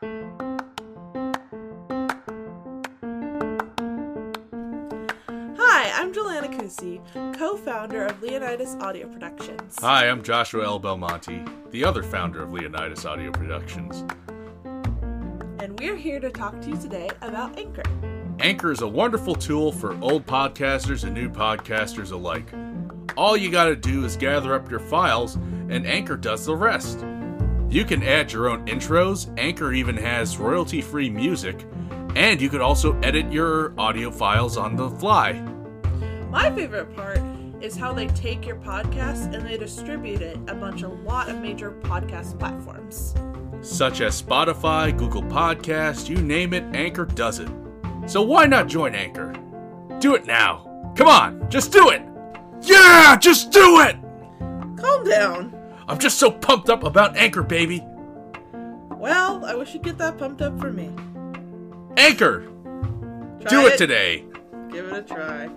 Hi, I'm Jelena Coussey, co-founder of Leonidas Audio Productions. Hi, I'm Joshua L. Belmonte, the other founder of Leonidas Audio Productions. And we're here to talk to you today about Anchor. Anchor is a wonderful tool for old podcasters and new podcasters alike. All you gotta do is gather up your files, and Anchor does the rest. You can add your own intros, Anchor even has royalty-free music, and you can also edit your audio files on the fly. My favorite part is how they take your podcast and they distribute it a lot of major podcast platforms. Such as Spotify, Google Podcasts, you name it, Anchor does it. So why not join Anchor? Do it now. Come on, just do it! Yeah, just do it! Calm down. I'm just so pumped up about Anchor, baby. Well, I wish you'd get that pumped up for me. Anchor! Do it today. Give it a try.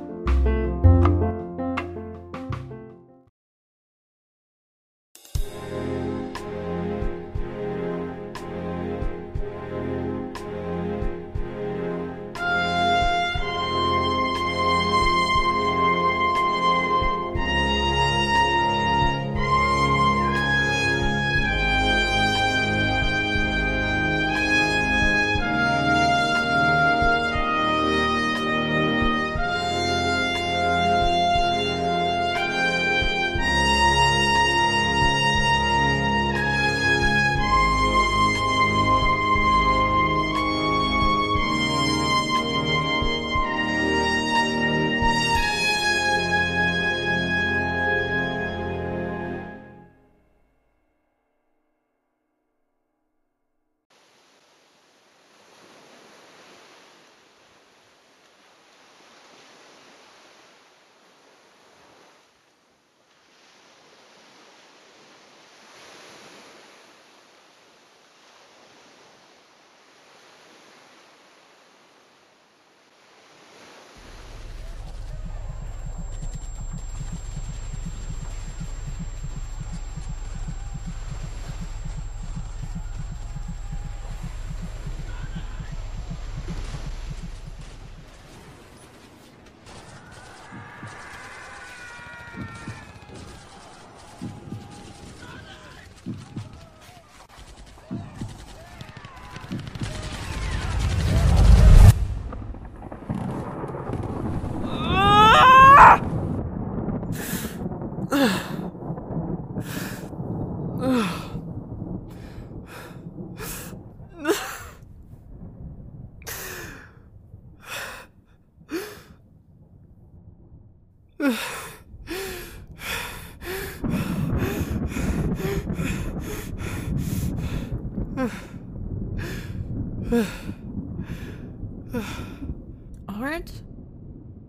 Aren't?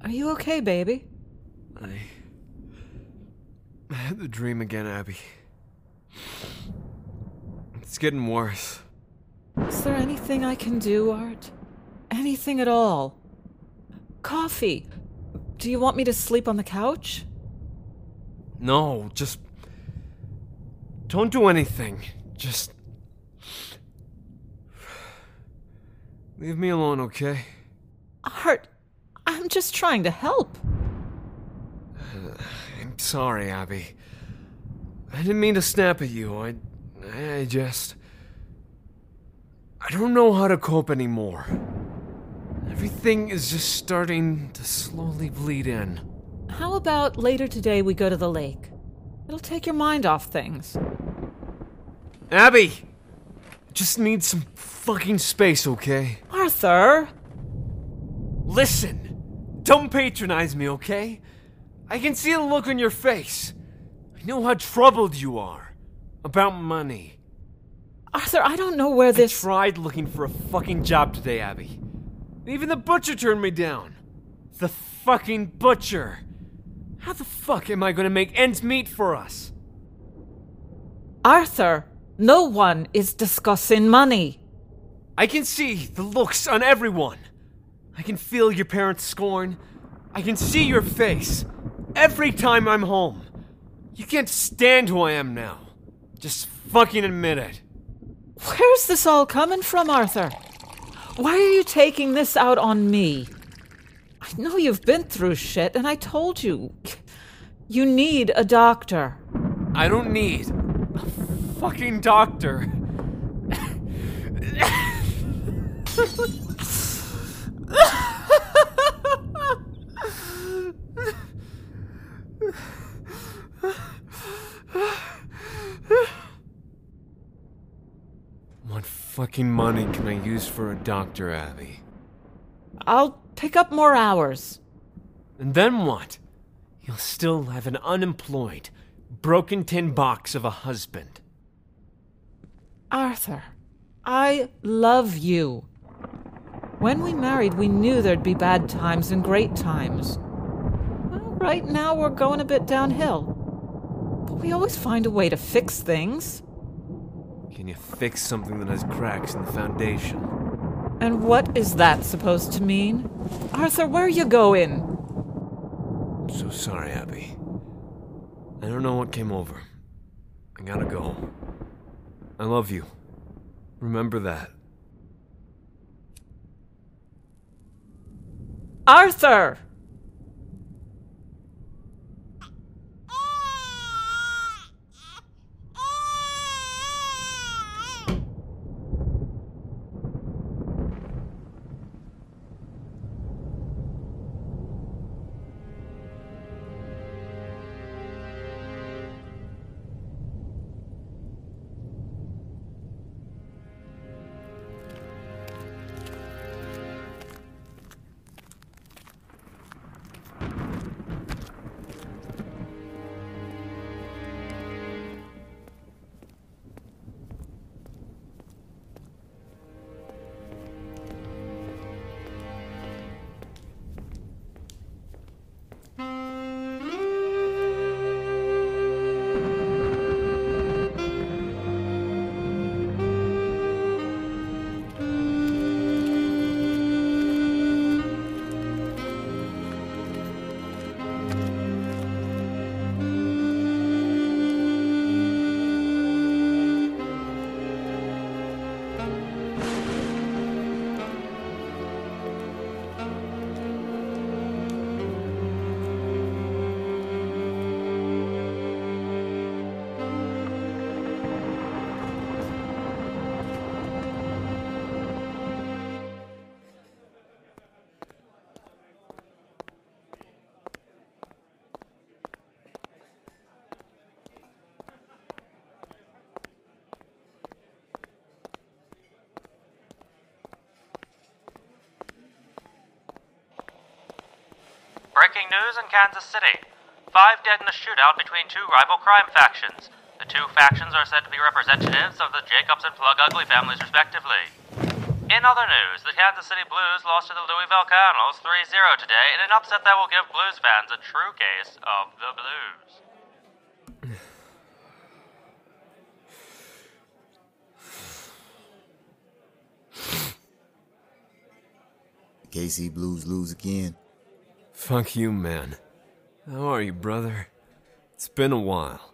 Are you okay, baby? I had the dream again, Abby. It's getting worse. Is there anything I can do, Art? Anything at all? Coffee? Do you want me to sleep on the couch? No, just... don't do anything. Just... leave me alone, okay? Art, I'm just trying to help. I'm sorry, Abby. I didn't mean to snap at you. I don't know how to cope anymore. Everything is just starting to slowly bleed in. How about later today we go to the lake? It'll take your mind off things. Abby! I just need some fucking space, okay? Arthur! Listen! Don't patronize me, okay? I can see the look on your face. I know how troubled you are. About money. Arthur, I don't know where this... I tried looking for a fucking job today, Abby. Even the butcher turned me down. The fucking butcher. How the fuck am I gonna make ends meet for us? Arthur, no one is discussing money. I can see the looks on everyone. I can feel your parents' scorn. I can see your face. Every time I'm home. You can't stand who I am now. Just fucking admit it. Where's this all coming from, Arthur? Why are you taking this out on me? I know you've been through shit, and I told you. You need a doctor. I don't need a fucking doctor. What fucking money can I use for a doctor, Abby? I'll pick up more hours. And then what? You'll still have an unemployed, broken tin box of a husband. Arthur, I love you. When we married, we knew there'd be bad times and great times. Well, right now, we're going a bit downhill. But we always find a way to fix things. Can you fix something that has cracks in the foundation? And what is that supposed to mean? Arthur, where are you going? I'm so sorry, Abby. I don't know what came over. I gotta go. I love you. Remember that. Arthur! Breaking news in Kansas City. 5 dead in a shootout between 2 rival crime factions. The 2 factions are said to be representatives of the Jacobs and Plug Ugly families, respectively. In other news, the Kansas City Blues lost to the Louisville Cardinals 3-0 today in an upset that will give Blues fans a true case of the blues. KC Blues lose again. Fuck you, man. How are you, brother? It's been a while.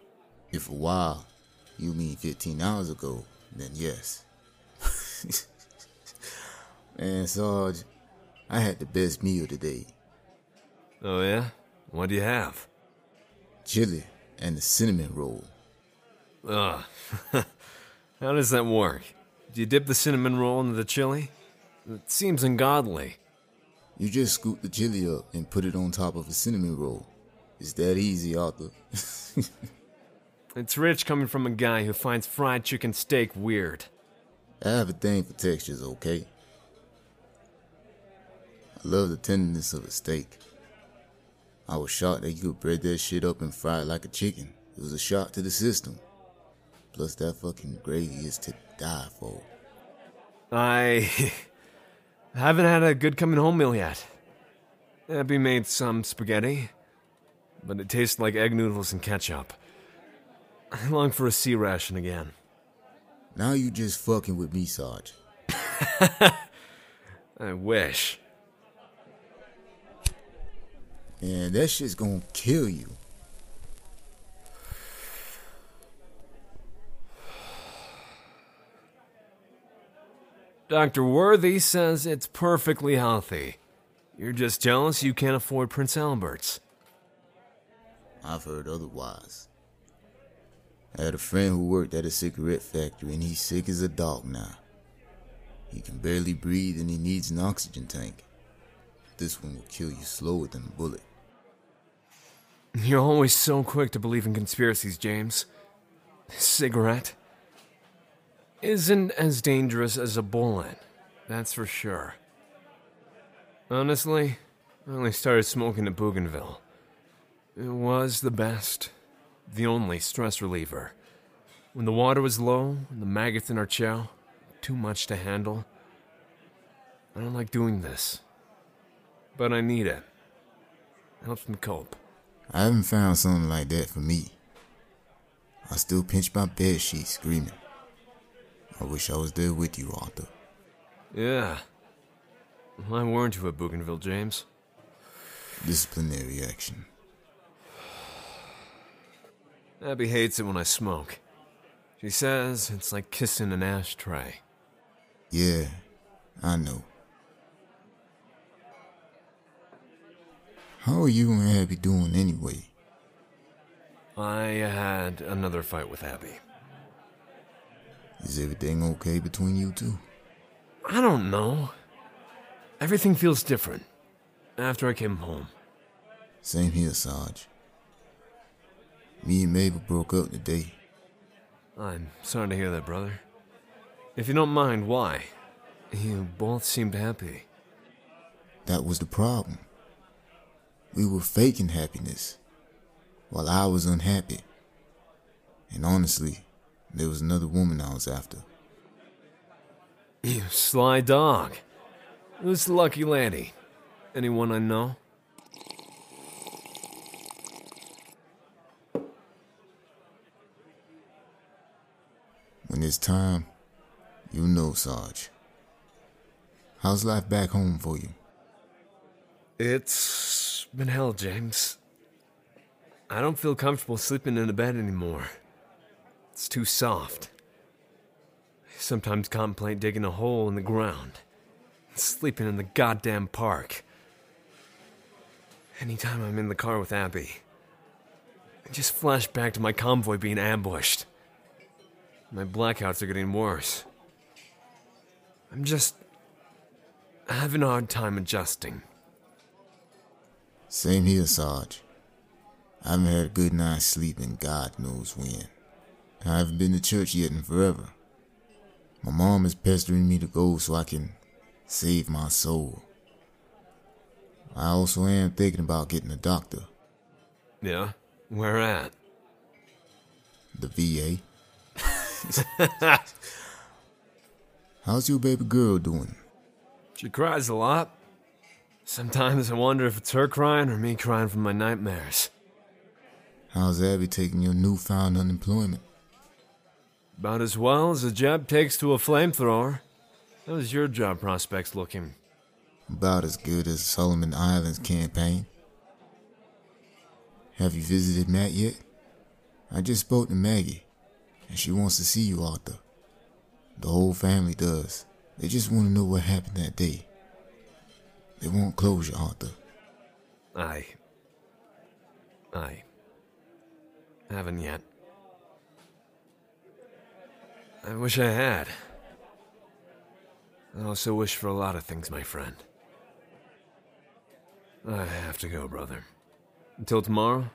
If a while, you mean 15 hours ago, then yes. Man, Sarge, I had the best meal today. Oh, yeah? What do you have? Chili and the cinnamon roll. Ugh. How does that work? Do you dip the cinnamon roll into the chili? It seems ungodly. You just scoop the chili up and put it on top of a cinnamon roll. It's that easy, Arthur. It's rich coming from a guy who finds fried chicken steak weird. I have a thing for textures, okay? I love the tenderness of a steak. I was shocked that you could bread that shit up and fry it like a chicken. It was a shock to the system. Plus, that fucking gravy is to die for. I haven't had a good coming home meal yet. Abby made some spaghetti, but it tastes like egg noodles and ketchup. I long for a sea ration again. Now you just fucking with me, Sarge. I wish. Man, that shit's gonna kill you. Dr. Worthy says it's perfectly healthy. You're just jealous you can't afford Prince Albert's. I've heard otherwise. I had a friend who worked at a cigarette factory, and he's sick as a dog now. He can barely breathe, and he needs an oxygen tank. This one will kill you slower than a bullet. You're always so quick to believe in conspiracies, James. Cigarette isn't as dangerous as a bullet, that's for sure. Honestly, I only started smoking at Bougainville. It was the best, the only stress reliever. When the water was low, and the maggots in our chow, too much to handle. I don't like doing this, but I need it. It helps me cope. I haven't found something like that for me. I still pinch my bed sheets screaming. I wish I was there with you, Arthur. Yeah. Why weren't you at Bougainville, James? Disciplinary action. Abby hates it when I smoke. She says it's like kissing an ashtray. Yeah, I know. How are you and Abby doing anyway? I had another fight with Abby. Is everything okay between you two? I don't know. Everything feels different after I came home. Same here, Sarge. Me and Mabel broke up today. I'm sorry to hear that, brother. If you don't mind, why? You both seemed happy. That was the problem. We were faking happiness, while I was unhappy. And honestly, there was another woman I was after. You sly dog. Who's the lucky lady? Anyone I know? When it's time, you know, Sarge. How's life back home for you? It's been hell, James. I don't feel comfortable sleeping in a bed anymore. It's too soft. I sometimes contemplate digging a hole in the ground and sleeping in the goddamn park. Anytime I'm in the car with Abby, I just flash back to my convoy being ambushed. My blackouts are getting worse. I'm just having a hard time adjusting. Same here, Sarge. I haven't had a good night's sleep in God knows when. I haven't been to church yet in forever. My mom is pestering me to go so I can save my soul. I also am thinking about getting a doctor. Yeah? Where at? The VA. How's your baby girl doing? She cries a lot. Sometimes I wonder if it's her crying or me crying from my nightmares. How's Abby taking your newfound unemployment? About as well as a jab takes to a flamethrower. How's your job prospects looking? About as good as Solomon Islands campaign. Have you visited Matt yet? I just spoke to Maggie, and she wants to see you, Arthur. The whole family does. They just want to know what happened that day. They want closure, Arthur. I haven't yet. I wish I had. I also wish for a lot of things, my friend. I have to go, brother. Until tomorrow?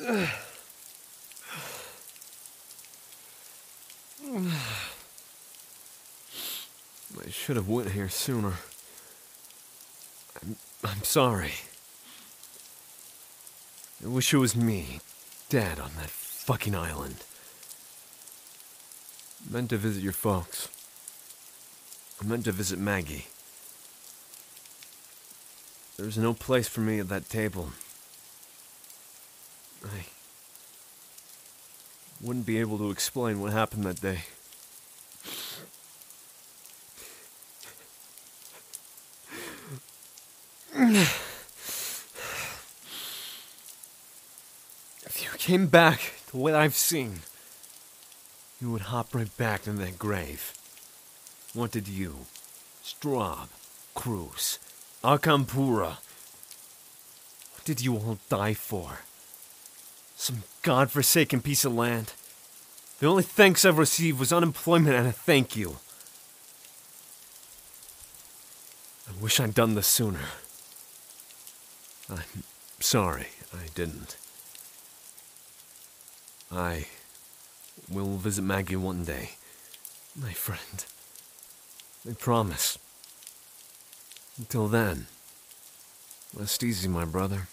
I should have went here sooner. I'm sorry. I wish it was me, Dad, on that fucking island. I meant to visit your folks. I meant to visit Maggie. There was no place for me at that table. I wouldn't be able to explain what happened that day. If you came back to what I've seen, you would hop right back in that grave. Wanted you, Straub, Cruz, Akampura. What did you all die for? Some godforsaken piece of land. The only thanks I've received was unemployment and a thank you. I wish I'd done this sooner. I'm sorry I didn't. I will visit Maggie one day, my friend. I promise. Until then, rest easy, my brother.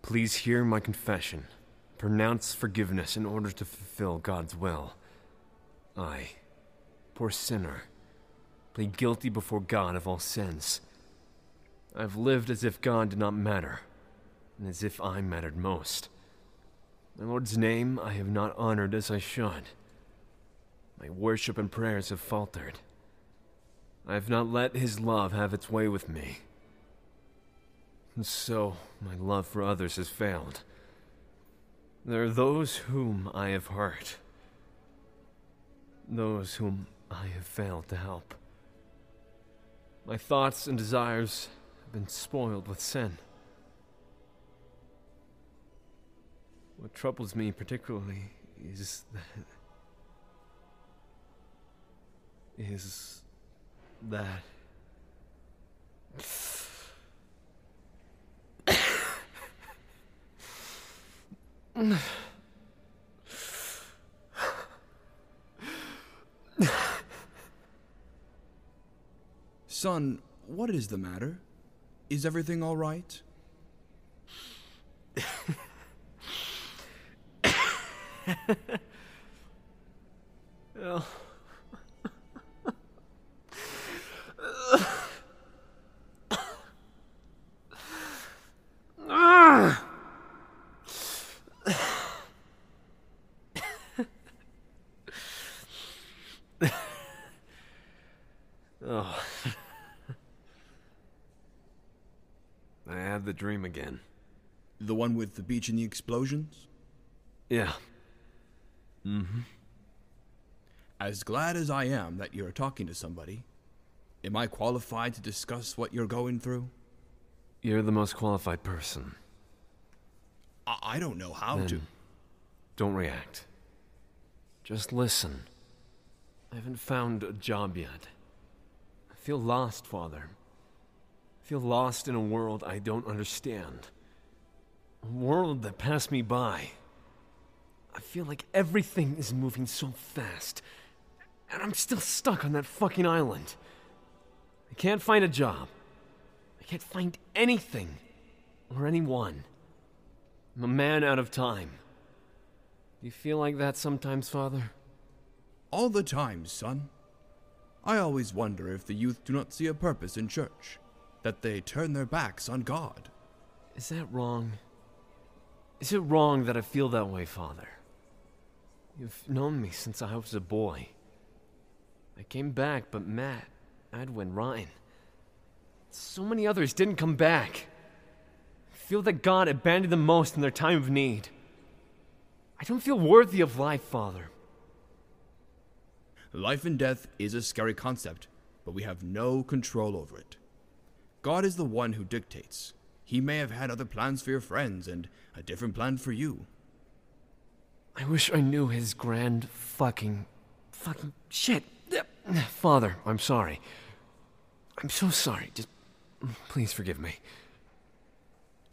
Please hear my confession. Pronounce forgiveness in order to fulfill God's will. I, poor sinner, plead guilty before God of all sins. I've lived as if God did not matter, and as if I mattered most. My Lord's name I have not honored as I should. My worship and prayers have faltered. I have not let His love have its way with me. And so, my love for others has failed. There are those whom I have hurt. Those whom I have failed to help. My thoughts and desires have been spoiled with sin. What troubles me particularly is that Son, what is the matter? Is everything all right? Well, dream again. The one with the beach and the explosions? Yeah. Mm-hmm. As glad as I am that you're talking to somebody, am I qualified to discuss what you're going through? You're the most qualified person. I don't know how to. Don't react. Just listen. I haven't found a job yet. I feel lost, Father. I feel lost in a world I don't understand. A world that passed me by. I feel like everything is moving so fast, and I'm still stuck on that fucking island. I can't find a job. I can't find anything or anyone. I'm a man out of time. Do you feel like that sometimes, Father? All the time, son. I always wonder if the youth do not see a purpose in church, that they turn their backs on God. Is that wrong? Is it wrong that I feel that way, Father? You've known me since I was a boy. I came back, but Matt, Edwin, Ryan, so many others didn't come back. I feel that God abandoned them most in their time of need. I don't feel worthy of life, Father. Life and death is a scary concept, but we have no control over it. God is the one who dictates. He may have had other plans for your friends and a different plan for you. I wish I knew his grand fucking shit. Father, I'm sorry. I'm so sorry. Just please forgive me.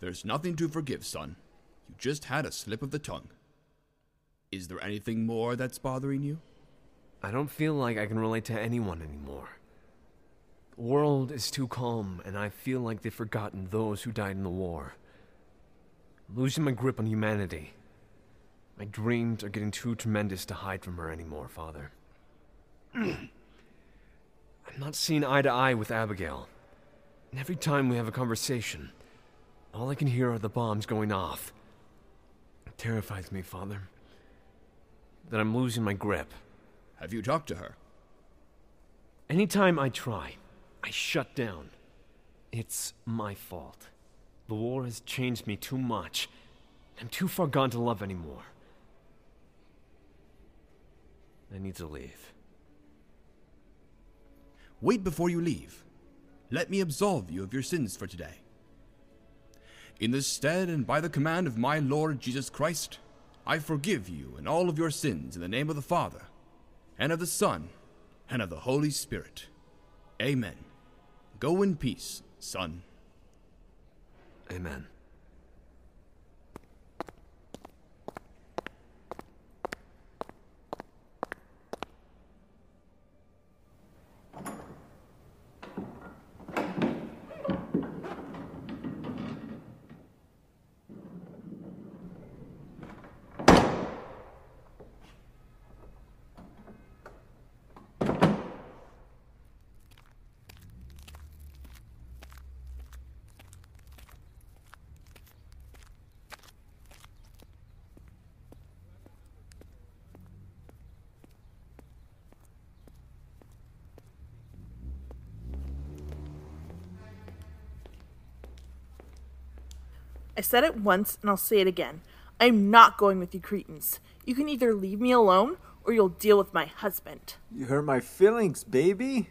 There's nothing to forgive, son. You just had a slip of the tongue. Is there anything more that's bothering you? I don't feel like I can relate to anyone anymore. The world is too calm, and I feel like they've forgotten those who died in the war. I'm losing my grip on humanity. My dreams are getting too tremendous to hide from her anymore, Father. I'm not seeing eye to eye with Abigail. And every time we have a conversation, all I can hear are the bombs going off. It terrifies me, Father, that I'm losing my grip. Have you talked to her? Anytime I try, I shut down. It's my fault. The war has changed me too much. I'm too far gone to love anymore. I need to leave. Wait before you leave. Let me absolve you of your sins for today. In the stead and by the command of my Lord Jesus Christ, I forgive you and all of your sins in the name of the Father, and of the Son, and of the Holy Spirit. Amen. Go in peace, son. Amen. I said it once, and I'll say it again. I'm not going with you cretins. You can either leave me alone, or you'll deal with my husband. You hurt my feelings, baby.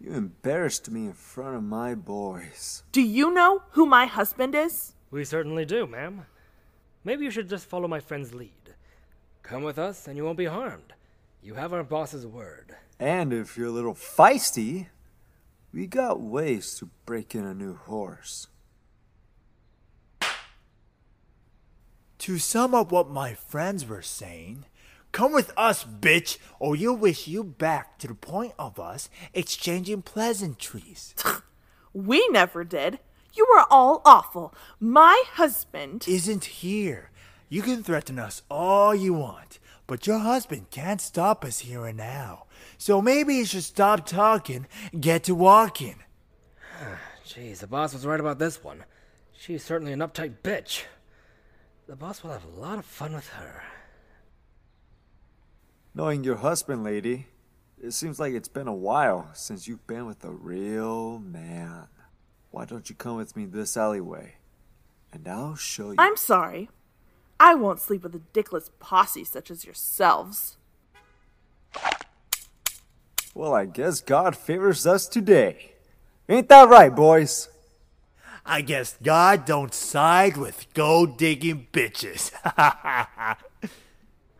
You embarrassed me in front of my boys. Do you know who my husband is? We certainly do, ma'am. Maybe you should just follow my friend's lead. Come with us, and you won't be harmed. You have our boss's word. And if you're a little feisty, we got ways to break in a new horse. To sum up what my friends were saying, come with us, bitch, or you'll wish you back to the point of us exchanging pleasantries. We never did. You were all awful. My husband isn't here. You can threaten us all you want, but your husband can't stop us here and now. So maybe you should stop talking and get to walking. Jeez, the boss was right about this one. She's certainly an uptight bitch. The boss will have a lot of fun with her. Knowing your husband, lady, it seems like it's been a while since you've been with a real man. Why don't you come with me this alleyway? And I'll show you. I'm sorry. I won't sleep with a dickless posse such as yourselves. Well, I guess God favors us today. Ain't that right, boys? I guess God don't side with gold-digging bitches.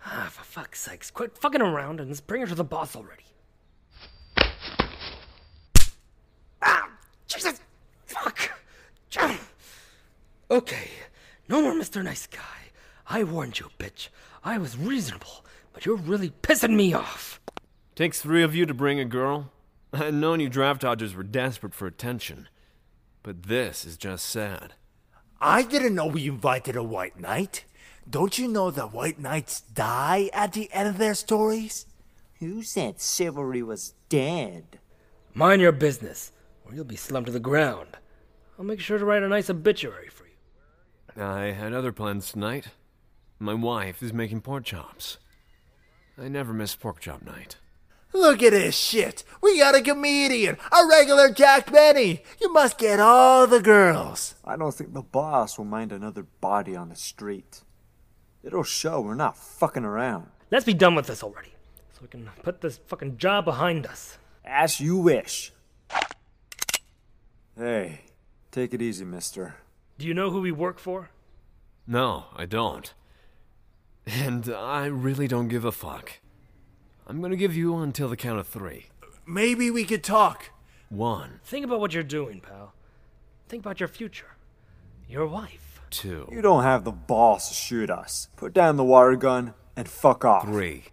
For fuck's sakes, quit fucking around and let's bring her to the boss already. Ah, Jesus! Fuck! Okay, no more Mr. Nice Guy. I warned you, bitch. I was reasonable, but you're really pissing me off. Takes three of you to bring a girl. I'd known you draft dodgers were desperate for attention. But this is just sad. I didn't know we invited a white knight. Don't you know that white knights die at the end of their stories? Who said chivalry was dead? Mind your business, or you'll be slumped to the ground. I'll make sure to write a nice obituary for you. I had other plans tonight. My wife is making pork chops. I never miss pork chop night. Look at this shit! We got a comedian! A regular Jack Benny! You must get all the girls! I don't think the boss will mind another body on the street. It'll show we're not fucking around. Let's be done with this already, so we can put this fucking job behind us. As you wish. Hey, take it easy, mister. Do you know who we work for? No, I don't. And I really don't give a fuck. I'm gonna give you until the count of 3. Maybe we could talk. 1. Think about what you're doing, pal. Think about your future. Your wife. 2. You don't have the balls to shoot us. Put down the water gun and fuck off. 3.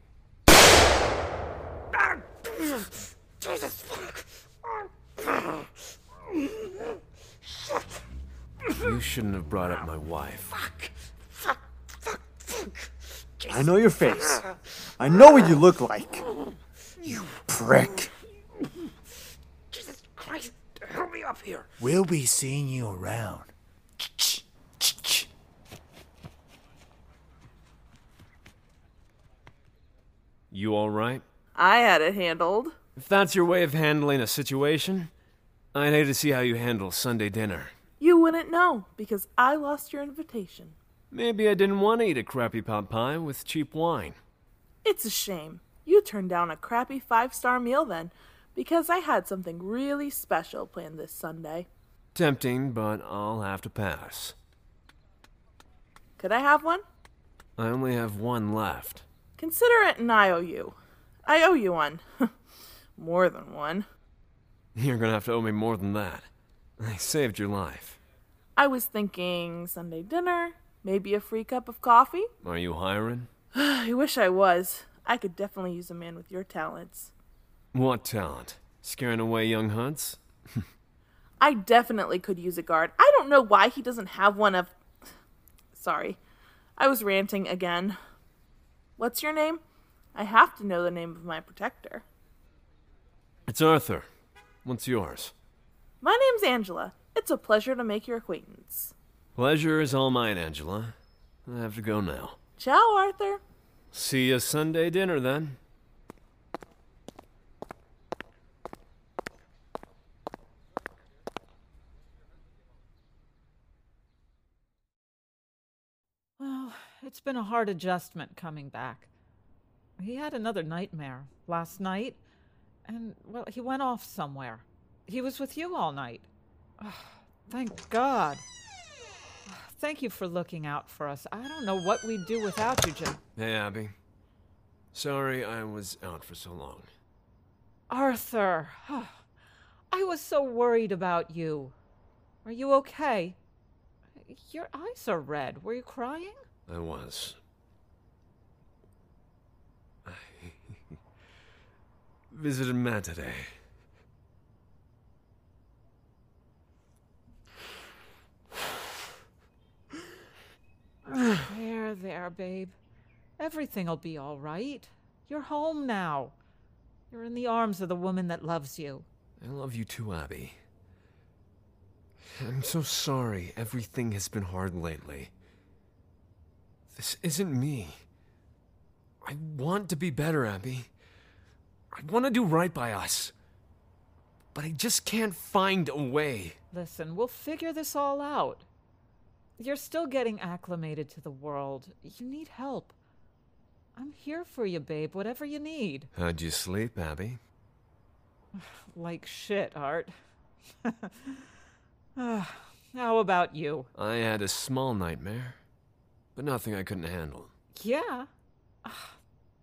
Jesus fuck. You shouldn't have brought up my wife. Fuck. I know your face. I know what you look like. You prick. Jesus Christ, help me up here. We'll be seeing you around. You all right? I had it handled. If that's your way of handling a situation, I'd hate to see how you handle Sunday dinner. You wouldn't know, because I lost your invitation. Maybe I didn't want to eat a crappy pot pie with cheap wine. It's a shame. You turned down a crappy 5-star meal then, because I had something really special planned this Sunday. Tempting, but I'll have to pass. Could I have one? I only have 1 left. Consider it an IOU. I owe you one. More than one. You're gonna have to owe me more than that. I saved your life. I was thinking Sunday dinner, maybe a free cup of coffee. Are you hiring? I wish I was. I could definitely use a man with your talents. What talent? Scaring away young hunts? I definitely could use a guard. I don't know why he doesn't have one of... Sorry. I was ranting again. What's your name? I have to know the name of my protector. It's Arthur. What's yours? My name's Angela. It's a pleasure to make your acquaintance. Pleasure is all mine, Angela. I have to go now. Ciao, Arthur. See you Sunday dinner, then. Well, it's been a hard adjustment coming back. He had another nightmare last night, and, well, he went off somewhere. He was with you all night. Oh, thank God. Thank you for looking out for us. I don't know what we'd do without you, Jim. Hey, Abby. Sorry I was out for so long. Arthur, oh, I was so worried about you. Are you okay? Your eyes are red. Were you crying? I was. I visited Matt today. There, babe. Everything'll be all right. You're home now. You're in the arms of the woman that loves you. I love you too, Abby. I'm so sorry everything has been hard lately. This isn't me. I want to be better, Abby. I want to do right by us. But I just can't find a way. Listen, we'll figure this all out. You're still getting acclimated to the world. You need help. I'm here for you, babe, whatever you need. How'd you sleep, Abby? Like shit, Art. How about you? I had a small nightmare, but nothing I couldn't handle. Yeah?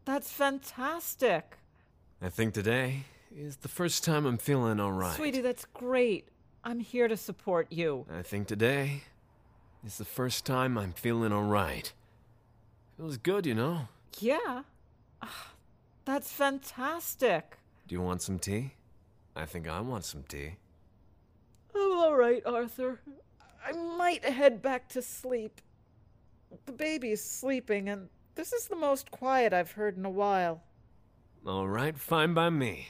That's fantastic. I think today is the first time I'm feeling all right. Sweetie, that's great. I'm here to support you. I think today is the first time I'm feeling all right. Feels good, you know? Yeah? That's fantastic. Do you want some tea? I think I want some tea. Oh, all right, Arthur. I might head back to sleep. The baby's sleeping, and this is the most quiet I've heard in a while. All right, fine by me.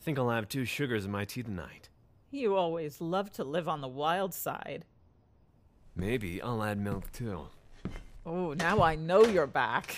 I think I'll have 2 sugars in my tea tonight. You always love to live on the wild side. Maybe I'll add milk, too. Oh, now I know you're back.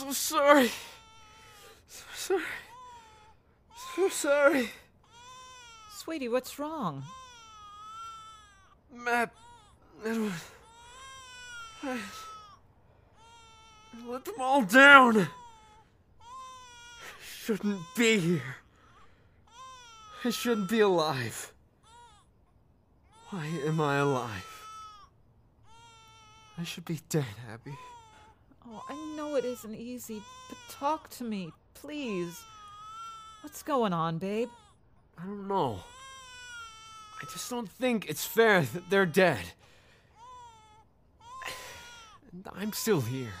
I'm so sorry. So sorry. Sweetie, what's wrong? Matt, Edward, I let them all down. I shouldn't be here. I shouldn't be alive. Why am I alive? I should be dead, Abby. Oh, I know it isn't easy, but talk to me, please. What's going on, babe? I don't know. I just don't think it's fair that they're dead. And I'm still here.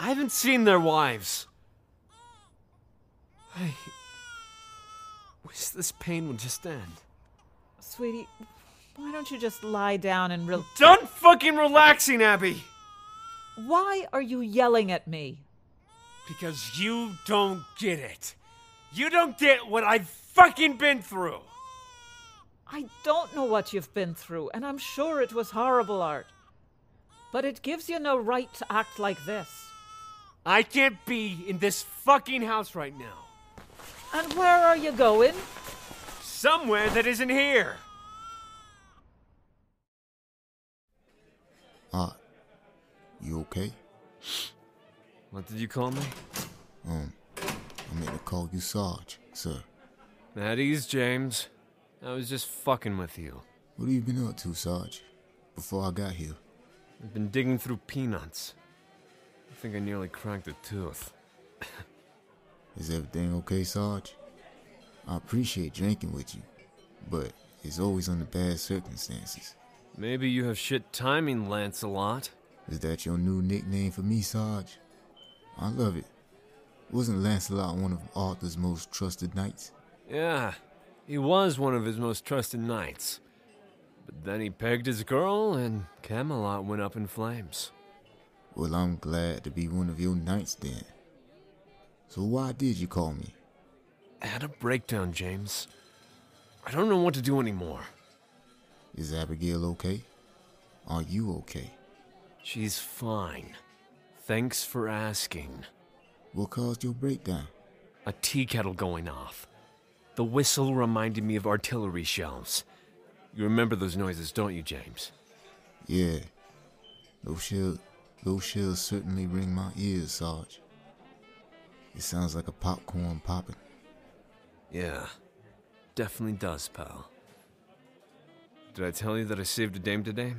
I haven't seen their wives. I wish this pain would just end. Sweetie, why don't you just lie down and Done fucking relaxing, Abby! Why are you yelling at me? Because you don't get it. You don't get what I've fucking been through. I don't know what you've been through, and I'm sure it was horrible, Art. But it gives you no right to act like this. I can't be in this fucking house right now. And where are you going? Somewhere that isn't here. Art. You okay? What did you call me? I meant to call you Sarge, sir. At ease, James. I was just fucking with you. What have you been up to, Sarge? Before I got here? I've been digging through peanuts. I think I nearly cracked a tooth. Is everything okay, Sarge? I appreciate drinking with you, but it's always under bad circumstances. Maybe you have shit timing, Lancelot. Is that your new nickname for me, Sarge? I love it. Wasn't Lancelot one of Arthur's most trusted knights? Yeah, he was one of his most trusted knights. But then he pegged his girl, and Camelot went up in flames. Well, I'm glad to be one of your knights then. So why did you call me? I had a breakdown, James. I don't know what to do anymore. Is Abigail okay? Are you okay? She's fine. Thanks for asking. will cause your breakdown. A tea kettle going off. The whistle reminded me of artillery shells. You remember those noises, don't you, James? Yeah. Those shells certainly ring my ears, Sarge. It sounds like a popcorn popping. Yeah, definitely does, pal. Did I tell you that I saved a dame today?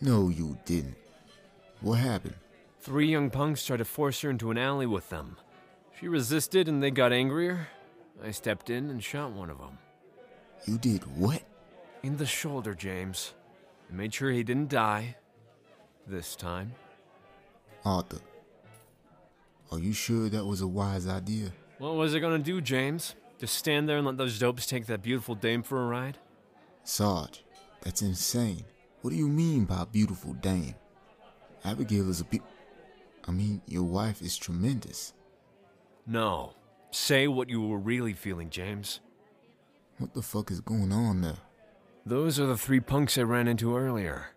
No, you didn't. What happened? 3 young punks tried to force her into an alley with them. She resisted and they got angrier. I stepped in and shot one of them. You did what? In the shoulder, James. I made sure he didn't die. This time. Arthur, are you sure that was a wise idea? What was I gonna do, James? Just stand there and let those dopes take that beautiful dame for a ride? Sarge, that's insane. What do you mean by beautiful dame? Abigail is your wife is tremendous. No. Say what you were really feeling, James. What the fuck is going on there? Those are the 3 punks I ran into earlier.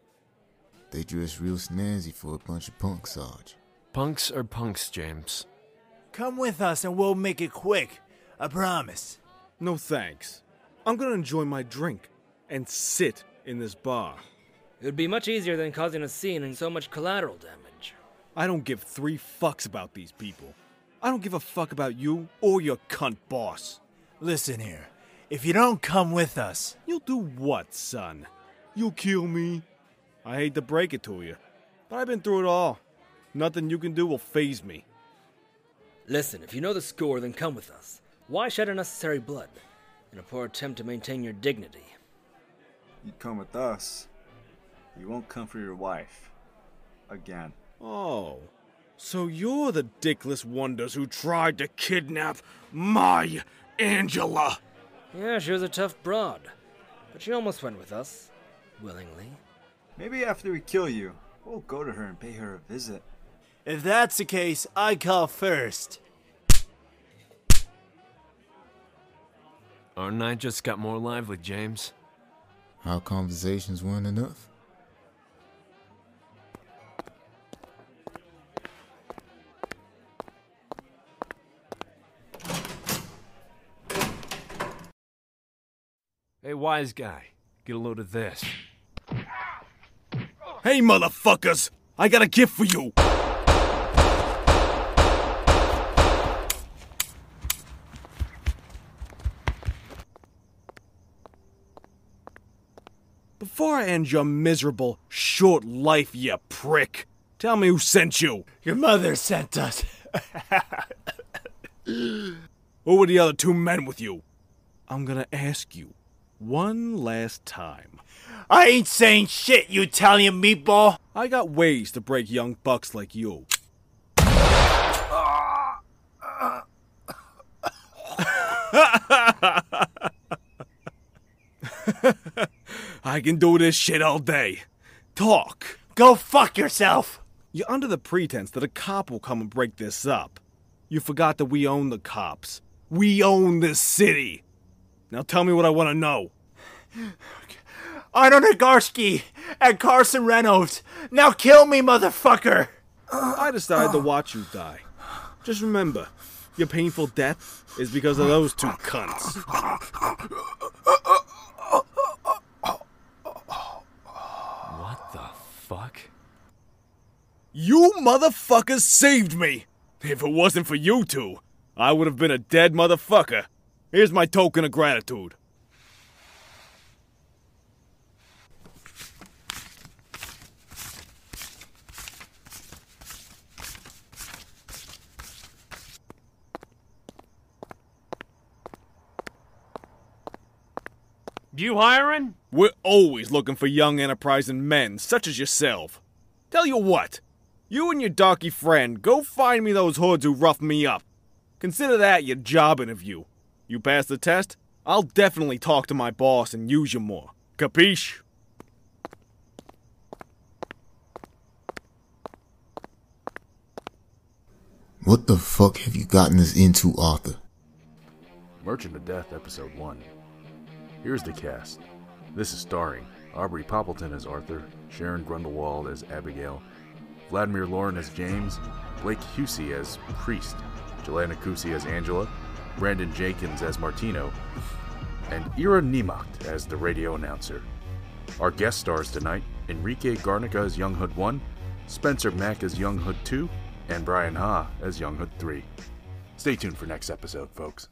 They dress real snazzy for a bunch of punks, Sarge. Punks are punks, James. Come with us and we'll make it quick. I promise. No thanks. I'm gonna enjoy my drink and sit in this bar. It would be much easier than causing a scene and so much collateral damage. I don't give 3 fucks about these people. I don't give a fuck about you or your cunt boss. Listen here, if you don't come with us... You'll do what, son? You'll kill me? I hate to break it to you, but I've been through it all. Nothing you can do will faze me. Listen, if you know the score, then come with us. Why shed unnecessary blood? In a poor attempt to maintain your dignity. You come with us. You won't come for your wife. Again. Oh, so you're the dickless wonders who tried to kidnap my Angela. Yeah, she was a tough broad, but she almost went with us, willingly. Maybe after we kill you, we'll go to her and pay her a visit. If that's the case, I call first. Our night just got more lively, James. Our conversations weren't enough. Hey, wise guy, get a load of this. Hey, motherfuckers! I got a gift for you! Before I end your miserable, short life, you prick, tell me who sent you. Your mother sent us. Who were the other 2 men with you? I'm gonna ask you. One last time. I ain't saying shit, you Italian meatball. I got ways to break young bucks like you. I can do this shit all day. Talk. Go fuck yourself. You're under the pretense that a cop will come and break this up. You forgot that we own the cops. We own this city. Now tell me what I want to know. Aron Hagarski and Carson Reynolds. Now kill me, motherfucker. I decided to watch you die. Just remember, your painful death is because of those 2 cunts. What the fuck? You motherfuckers saved me. If it wasn't for you 2, I would have been a dead motherfucker. Here's my token of gratitude. You hiring? We're always looking for young, enterprising men such as yourself. Tell you what, you and your darky friend go find me those hoods who roughed me up. Consider that your job interview. You pass the test, I'll definitely talk to my boss and use you more. Capiche? What the fuck have you gotten us into, Arthur? Merchant of Death, Episode 1. Here's the cast. This is starring Aubrey Poppleton as Arthur, Sharon Grundlewald as Abigail, Vladimir Lauren as James, Blake Husey as Priest, Jelena Coussey as Angela, Brandon Jenkins as Martino, and Ira Niemacht as the radio announcer. Our guest stars tonight, Enrique Garnica as Young Hood 1, Spencer Mack as Young Hood 2, and Brian Ha as Young Hood 3. Stay tuned for next episode, folks.